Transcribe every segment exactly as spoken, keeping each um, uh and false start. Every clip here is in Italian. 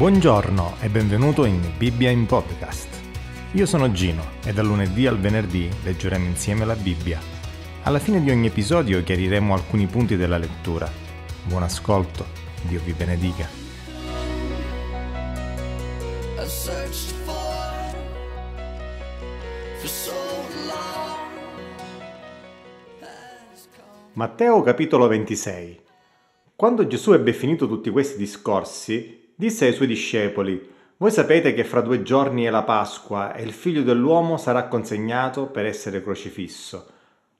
Buongiorno e benvenuto in Bibbia in Podcast. Io sono Gino e dal lunedì al venerdì leggeremo insieme la Bibbia. Alla fine di ogni episodio chiariremo alcuni punti della lettura. Buon ascolto, Dio vi benedica. Matteo capitolo ventisei. Quando Gesù ebbe finito tutti questi discorsi, disse ai suoi discepoli: «Voi sapete che fra due giorni è la Pasqua e il Figlio dell'uomo sarà consegnato per essere crocifisso».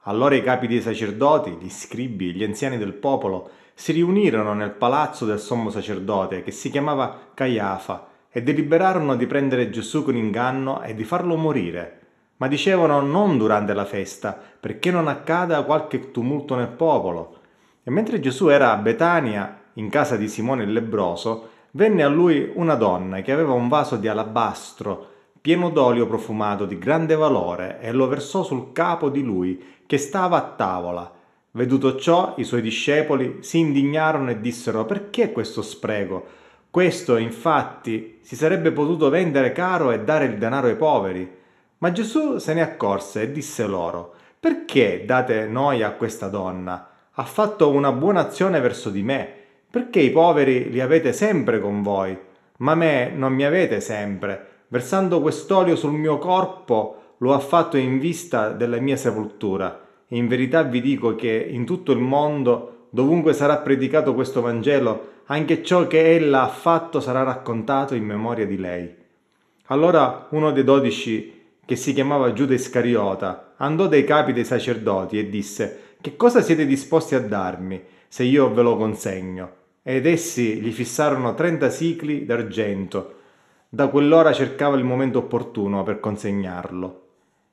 Allora i capi dei sacerdoti, gli scribi, gli anziani del popolo si riunirono nel palazzo del sommo sacerdote, che si chiamava Caiafa, e deliberarono di prendere Gesù con inganno e di farlo morire. Ma dicevano: non durante la festa, perché non accada qualche tumulto nel popolo. E mentre Gesù era a Betania, in casa di Simone il lebbroso, venne a lui una donna che aveva un vaso di alabastro pieno d'olio profumato di grande valore e lo versò sul capo di lui che stava a tavola. Veduto ciò, i suoi discepoli si indignarono e dissero: «Perché questo spreco? Questo, infatti, si sarebbe potuto vendere caro e dare il denaro ai poveri». Ma Gesù se ne accorse e disse loro: «Perché date noia a questa donna? Ha fatto una buona azione verso di me. Perché i poveri li avete sempre con voi, ma me non mi avete sempre. Versando quest'olio sul mio corpo, lo ha fatto in vista della mia sepoltura. In verità vi dico che in tutto il mondo, dovunque sarà predicato questo Vangelo, anche ciò che ella ha fatto sarà raccontato in memoria di lei». Allora uno dei dodici, che si chiamava Giuda Iscariota, andò dai capi dei sacerdoti e disse: «Che cosa siete disposti a darmi, se io ve lo consegno?» Ed essi gli fissarono trenta sicli d'argento. Da quell'ora cercava il momento opportuno per consegnarlo.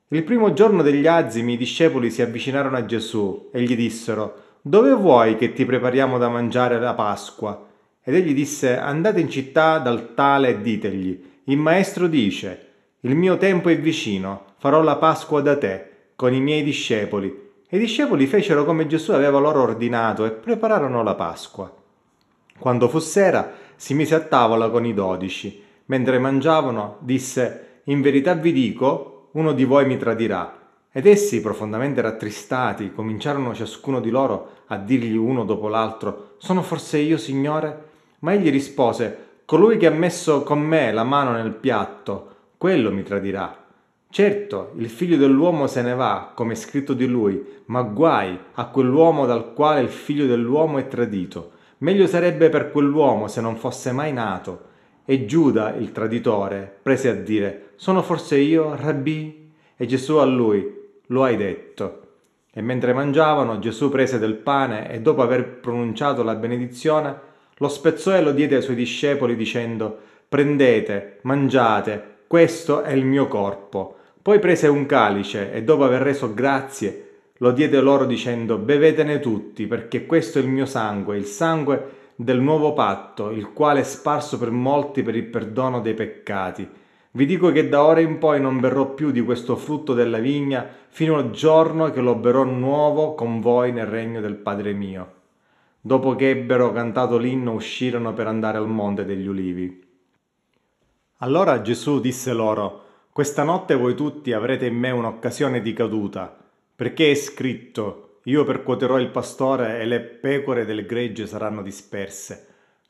Il primo giorno degli azimi i discepoli si avvicinarono a Gesù e gli dissero: «Dove vuoi che ti prepariamo da mangiare la Pasqua?» Ed egli disse: «Andate in città dal tale e ditegli: il maestro dice, il mio tempo è vicino, farò la Pasqua da te, con i miei discepoli». E i discepoli fecero come Gesù aveva loro ordinato e prepararono la Pasqua. Quando fu sera, si mise a tavola con i dodici. Mentre mangiavano, disse: «In verità vi dico, uno di voi mi tradirà». Ed essi, profondamente rattristati, cominciarono ciascuno di loro a dirgli uno dopo l'altro: «Sono forse io, Signore?» Ma egli rispose: «Colui che ha messo con me la mano nel piatto, quello mi tradirà. Certo, il Figlio dell'uomo se ne va, come è scritto di lui, ma guai a quell'uomo dal quale il Figlio dell'uomo è tradito. Meglio sarebbe per quell'uomo se non fosse mai nato». E Giuda, il traditore, prese a dire: «Sono forse io, Rabbì?» E Gesù a lui: «Lo hai detto». E mentre mangiavano, Gesù prese del pane e, dopo aver pronunciato la benedizione, lo spezzò e lo diede ai suoi discepoli, dicendo: «Prendete, mangiate, questo è il mio corpo». Poi prese un calice e, dopo aver reso grazie, lo diede loro dicendo: «Bevetene tutti, perché questo è il mio sangue, il sangue del nuovo patto, il quale è sparso per molti per il perdono dei peccati. Vi dico che da ora in poi non berrò più di questo frutto della vigna, fino al giorno che lo berrò nuovo con voi nel regno del Padre mio». Dopo che ebbero cantato l'inno, uscirono per andare al Monte degli Ulivi. Allora Gesù disse loro: «Questa notte voi tutti avrete in me un'occasione di caduta, perché è scritto: io percuoterò il pastore e le pecore del gregge saranno disperse.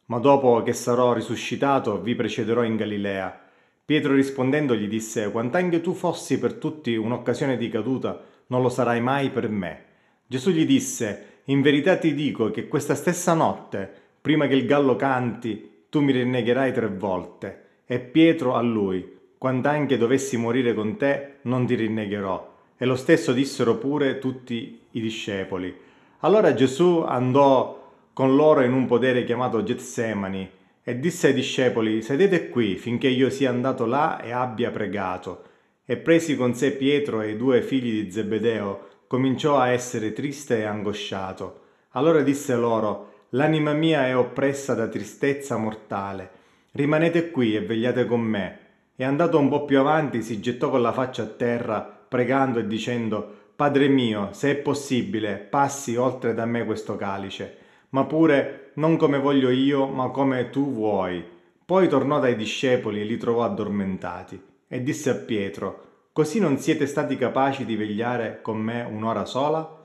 Ma dopo che sarò risuscitato vi precederò in Galilea». Pietro rispondendo gli disse: «Quant'anche tu fossi per tutti un'occasione di caduta, non lo sarai mai per me». Gesù gli disse: «In verità ti dico che questa stessa notte, prima che il gallo canti, tu mi rinnegherai tre volte». E Pietro a lui: «Quant'anche dovessi morire con te, non ti rinnegherò». E lo stesso dissero pure tutti i discepoli. Allora Gesù andò con loro in un podere chiamato Getsemani e disse ai discepoli: «Sedete qui finché io sia andato là e abbia pregato». E presi con sé Pietro e i due figli di Zebedeo, cominciò a essere triste e angosciato. Allora disse loro: «L'anima mia è oppressa da tristezza mortale. Rimanete qui e vegliate con me». E andato un po' più avanti si gettò con la faccia a terra, pregando e dicendo: «Padre mio, se è possibile, passi oltre da me questo calice, ma pure non come voglio io, ma come tu vuoi». Poi tornò dai discepoli e li trovò addormentati e disse a Pietro: «Così non siete stati capaci di vegliare con me un'ora sola?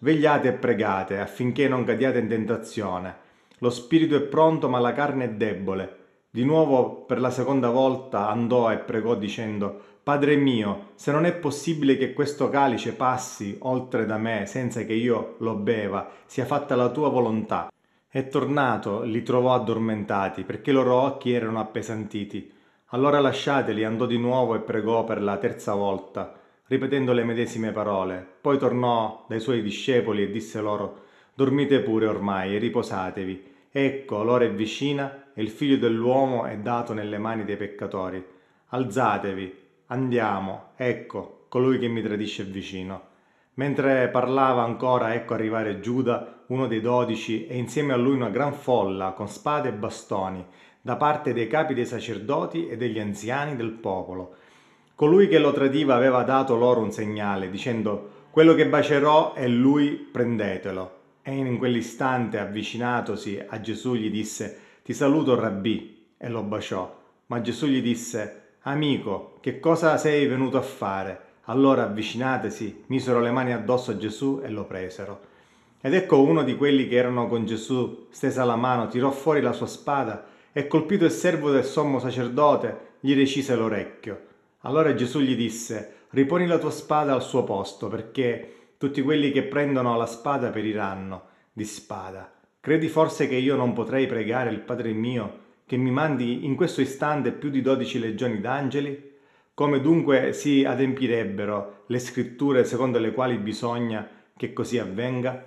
Vegliate e pregate affinché non cadiate in tentazione. Lo spirito è pronto ma la carne è debole». Di nuovo per la seconda volta andò e pregò dicendo: «Padre mio, se non è possibile che questo calice passi oltre da me senza che io lo beva, sia fatta la tua volontà». E tornato li trovò addormentati, perché i loro occhi erano appesantiti. Allora lasciateli, andò di nuovo e pregò per la terza volta, ripetendo le medesime parole. Poi tornò dai suoi discepoli e disse loro: «Dormite pure ormai e riposatevi. Ecco, l'ora è vicina e il Figlio dell'uomo è dato nelle mani dei peccatori. Alzatevi, andiamo, ecco, colui che mi tradisce è vicino». Mentre parlava ancora, ecco arrivare Giuda, uno dei dodici, e insieme a lui una gran folla con spade e bastoni, da parte dei capi dei sacerdoti e degli anziani del popolo. Colui che lo tradiva aveva dato loro un segnale, dicendo: «Quello che bacerò è lui, prendetelo». E in quell'istante, avvicinatosi a Gesù, gli disse: «Ti saluto, Rabbì», e lo baciò. Ma Gesù gli disse: «Amico, che cosa sei venuto a fare?» Allora, avvicinatesi, misero le mani addosso a Gesù e lo presero. Ed ecco, uno di quelli che erano con Gesù, stesa la mano, tirò fuori la sua spada e, colpito il servo del sommo sacerdote, gli recise l'orecchio. Allora Gesù gli disse: «Riponi la tua spada al suo posto, perché tutti quelli che prendono la spada periranno di spada. Credi forse che io non potrei pregare il Padre mio che mi mandi in questo istante più di dodici legioni d'angeli? Come dunque si adempirebbero le scritture secondo le quali bisogna che così avvenga?»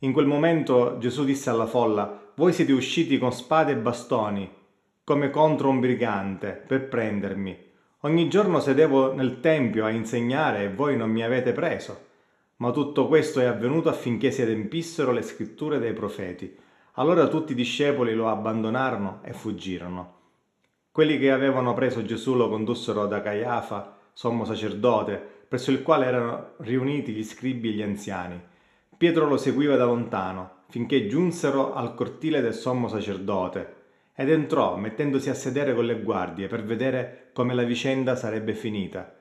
In quel momento Gesù disse alla folla: «Voi siete usciti con spade e bastoni, come contro un brigante, per prendermi. Ogni giorno sedevo nel tempio a insegnare e voi non mi avete preso. Ma tutto questo è avvenuto affinché si adempissero le scritture dei profeti». Allora tutti i discepoli lo abbandonarono e fuggirono. Quelli che avevano preso Gesù lo condussero da Caiafa, sommo sacerdote, presso il quale erano riuniti gli scribi e gli anziani. Pietro lo seguiva da lontano, finché giunsero al cortile del sommo sacerdote, ed entrò, mettendosi a sedere con le guardie, per vedere come la vicenda sarebbe finita.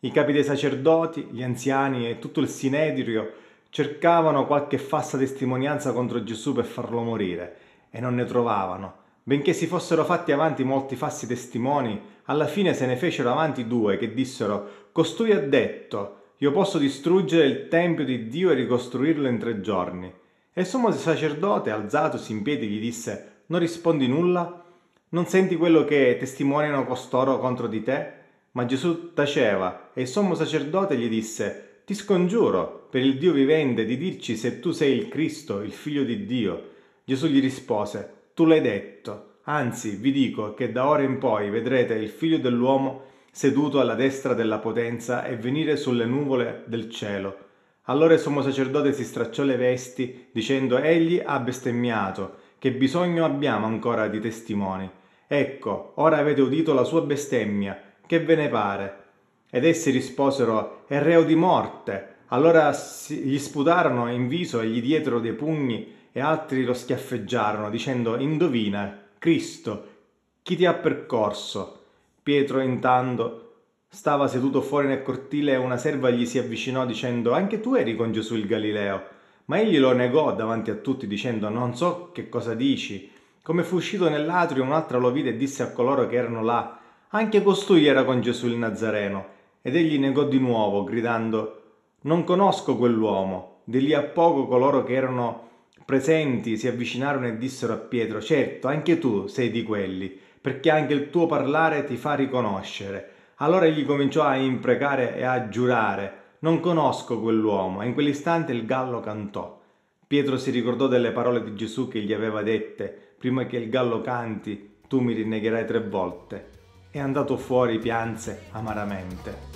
I capi dei sacerdoti, gli anziani e tutto il Sinedrio cercavano qualche falsa testimonianza contro Gesù per farlo morire, e non ne trovavano. Benché si fossero fatti avanti molti falsi testimoni, alla fine se ne fecero avanti due che dissero: «Costui ha detto: io posso distruggere il tempio di Dio e ricostruirlo in tre giorni». E il sommo sacerdote, alzatosi in piedi, gli disse: «Non rispondi nulla? Non senti quello che testimoniano costoro contro di te?» Ma Gesù taceva, e il sommo sacerdote gli disse: «Ti scongiuro, per il Dio vivente, di dirci se tu sei il Cristo, il Figlio di Dio». Gesù gli rispose: «Tu l'hai detto. Anzi, vi dico che da ora in poi vedrete il Figlio dell'uomo seduto alla destra della potenza e venire sulle nuvole del cielo». Allora il sommo sacerdote si stracciò le vesti, dicendo: «Egli ha bestemmiato. Che bisogno abbiamo ancora di testimoni? Ecco, ora avete udito la sua bestemmia. Che ve ne pare?» Ed essi risposero: «È reo di morte». Allora gli sputarono in viso e gli diedero dei pugni, e altri lo schiaffeggiarono, dicendo: «Indovina, Cristo, chi ti ha percorso?». Pietro intanto stava seduto fuori nel cortile, e una serva gli si avvicinò dicendo: «Anche tu eri con Gesù il Galileo». Ma egli lo negò davanti a tutti, dicendo: «Non so che cosa dici». Come fu uscito nell'atrio, un'altra lo vide e disse a coloro che erano là: «Anche costui era con Gesù il Nazareno». Ed egli negò di nuovo, gridando: «Non conosco quell'uomo». Di lì a poco coloro che erano presenti si avvicinarono e dissero a Pietro: «Certo, anche tu sei di quelli, perché anche il tuo parlare ti fa riconoscere». Allora egli cominciò a imprecare e a giurare: «Non conosco quell'uomo». E in quell'istante il gallo cantò. Pietro si ricordò delle parole di Gesù che gli aveva dette: «Prima che il gallo canti, tu mi rinnegherai tre volte». E andato fuori pianse amaramente.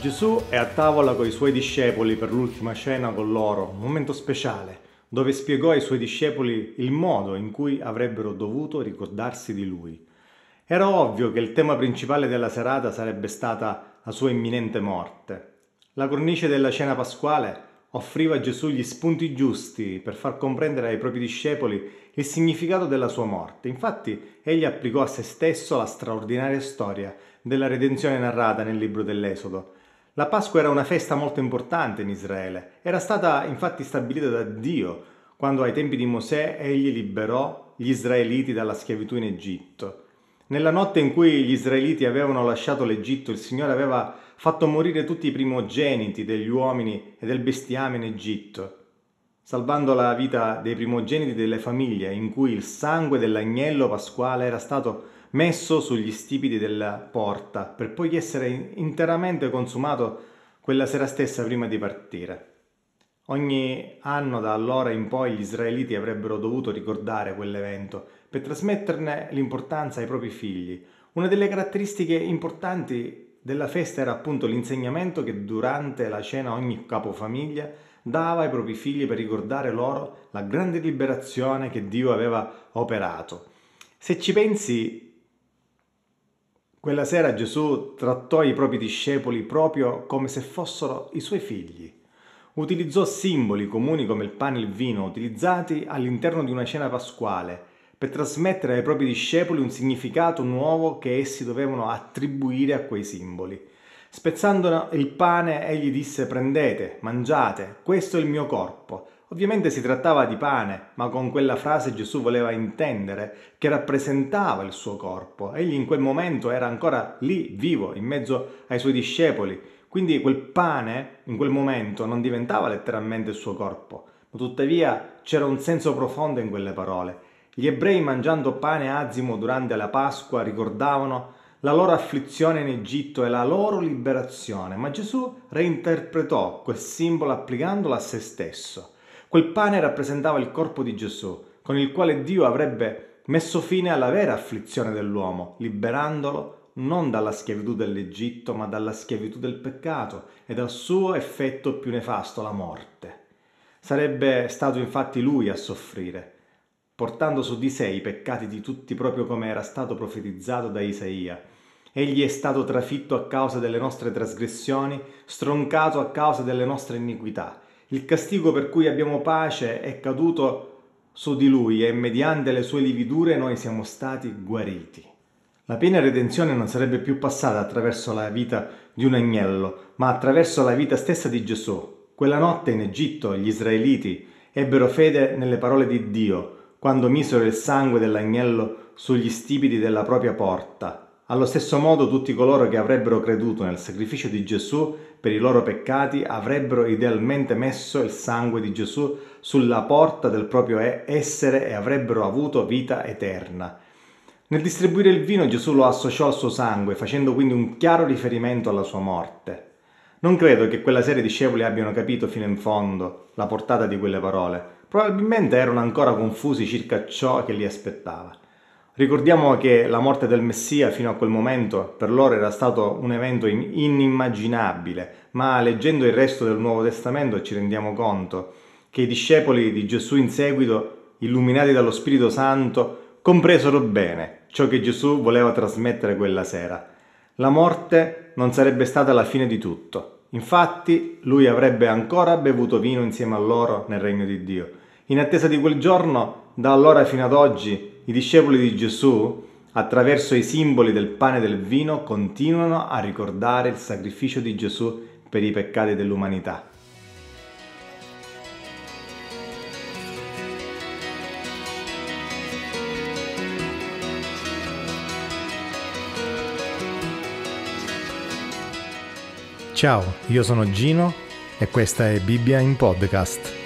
Gesù è a tavola con i suoi discepoli per l'ultima cena con loro, un momento speciale, dove spiegò ai suoi discepoli il modo in cui avrebbero dovuto ricordarsi di lui. Era ovvio che il tema principale della serata sarebbe stata la sua imminente morte. La cornice della cena pasquale offriva a Gesù gli spunti giusti per far comprendere ai propri discepoli il significato della sua morte. Infatti, egli applicò a se stesso la straordinaria storia della redenzione narrata nel libro dell'Esodo. La Pasqua era una festa molto importante in Israele. Era stata infatti stabilita da Dio quando ai tempi di Mosè egli liberò gli israeliti dalla schiavitù in Egitto. Nella notte in cui gli israeliti avevano lasciato l'Egitto, il Signore aveva fatto morire tutti i primogeniti degli uomini e del bestiame in Egitto, salvando la vita dei primogeniti delle famiglie in cui il sangue dell'agnello pasquale era stato messo sugli stipiti della porta, per poi essere interamente consumato quella sera stessa prima di partire. Ogni anno da allora in poi gli israeliti avrebbero dovuto ricordare quell'evento per trasmetterne l'importanza ai propri figli. Una delle caratteristiche importanti della festa era appunto l'insegnamento che durante la cena ogni capofamiglia dava ai propri figli per ricordare loro la grande liberazione che Dio aveva operato. Se ci pensi, quella sera Gesù trattò i propri discepoli proprio come se fossero i suoi figli. Utilizzò simboli comuni come il pane e il vino utilizzati all'interno di una cena pasquale per trasmettere ai propri discepoli un significato nuovo che essi dovevano attribuire a quei simboli. Spezzando il pane egli disse: prendete, mangiate, questo è il mio corpo. Ovviamente si trattava di pane, ma con quella frase Gesù voleva intendere che rappresentava il suo corpo. Egli in quel momento era ancora lì, vivo, in mezzo ai suoi discepoli. Quindi quel pane in quel momento non diventava letteralmente il suo corpo, ma tuttavia c'era un senso profondo in quelle parole. Gli ebrei mangiando pane azimo durante la Pasqua ricordavano la loro afflizione in Egitto e la loro liberazione, ma Gesù reinterpretò quel simbolo applicandolo a se stesso. Quel pane rappresentava il corpo di Gesù, con il quale Dio avrebbe messo fine alla vera afflizione dell'uomo, liberandolo non dalla schiavitù dell'Egitto, ma dalla schiavitù del peccato e dal suo effetto più nefasto, la morte. Sarebbe stato infatti lui a soffrire, portando su di sé i peccati di tutti, proprio come era stato profetizzato da Isaia. Egli è stato trafitto a causa delle nostre trasgressioni, stroncato a causa delle nostre iniquità. Il castigo per cui abbiamo pace è caduto su di lui e mediante le sue lividure noi siamo stati guariti. La piena redenzione non sarebbe più passata attraverso la vita di un agnello, ma attraverso la vita stessa di Gesù. Quella notte in Egitto gli israeliti ebbero fede nelle parole di Dio quando misero il sangue dell'agnello sugli stipiti della propria porta. Allo stesso modo tutti coloro che avrebbero creduto nel sacrificio di Gesù per i loro peccati avrebbero idealmente messo il sangue di Gesù sulla porta del proprio essere e avrebbero avuto vita eterna. Nel distribuire il vino Gesù lo associò al suo sangue, facendo quindi un chiaro riferimento alla sua morte. Non credo che quella sera i discepoli abbiano capito fino in fondo la portata di quelle parole. Probabilmente erano ancora confusi circa ciò che li aspettava. Ricordiamo che la morte del Messia fino a quel momento per loro era stato un evento inimmaginabile, ma leggendo il resto del Nuovo Testamento ci rendiamo conto che i discepoli di Gesù in seguito, illuminati dallo Spirito Santo, compresero bene ciò che Gesù voleva trasmettere quella sera. La morte non sarebbe stata la fine di tutto. Infatti, lui avrebbe ancora bevuto vino insieme a loro nel regno di Dio. In attesa di quel giorno, da allora fino ad oggi, i discepoli di Gesù, attraverso i simboli del pane e del vino, continuano a ricordare il sacrificio di Gesù per i peccati dell'umanità. Ciao, io sono Gino e questa è Bibbia in Podcast.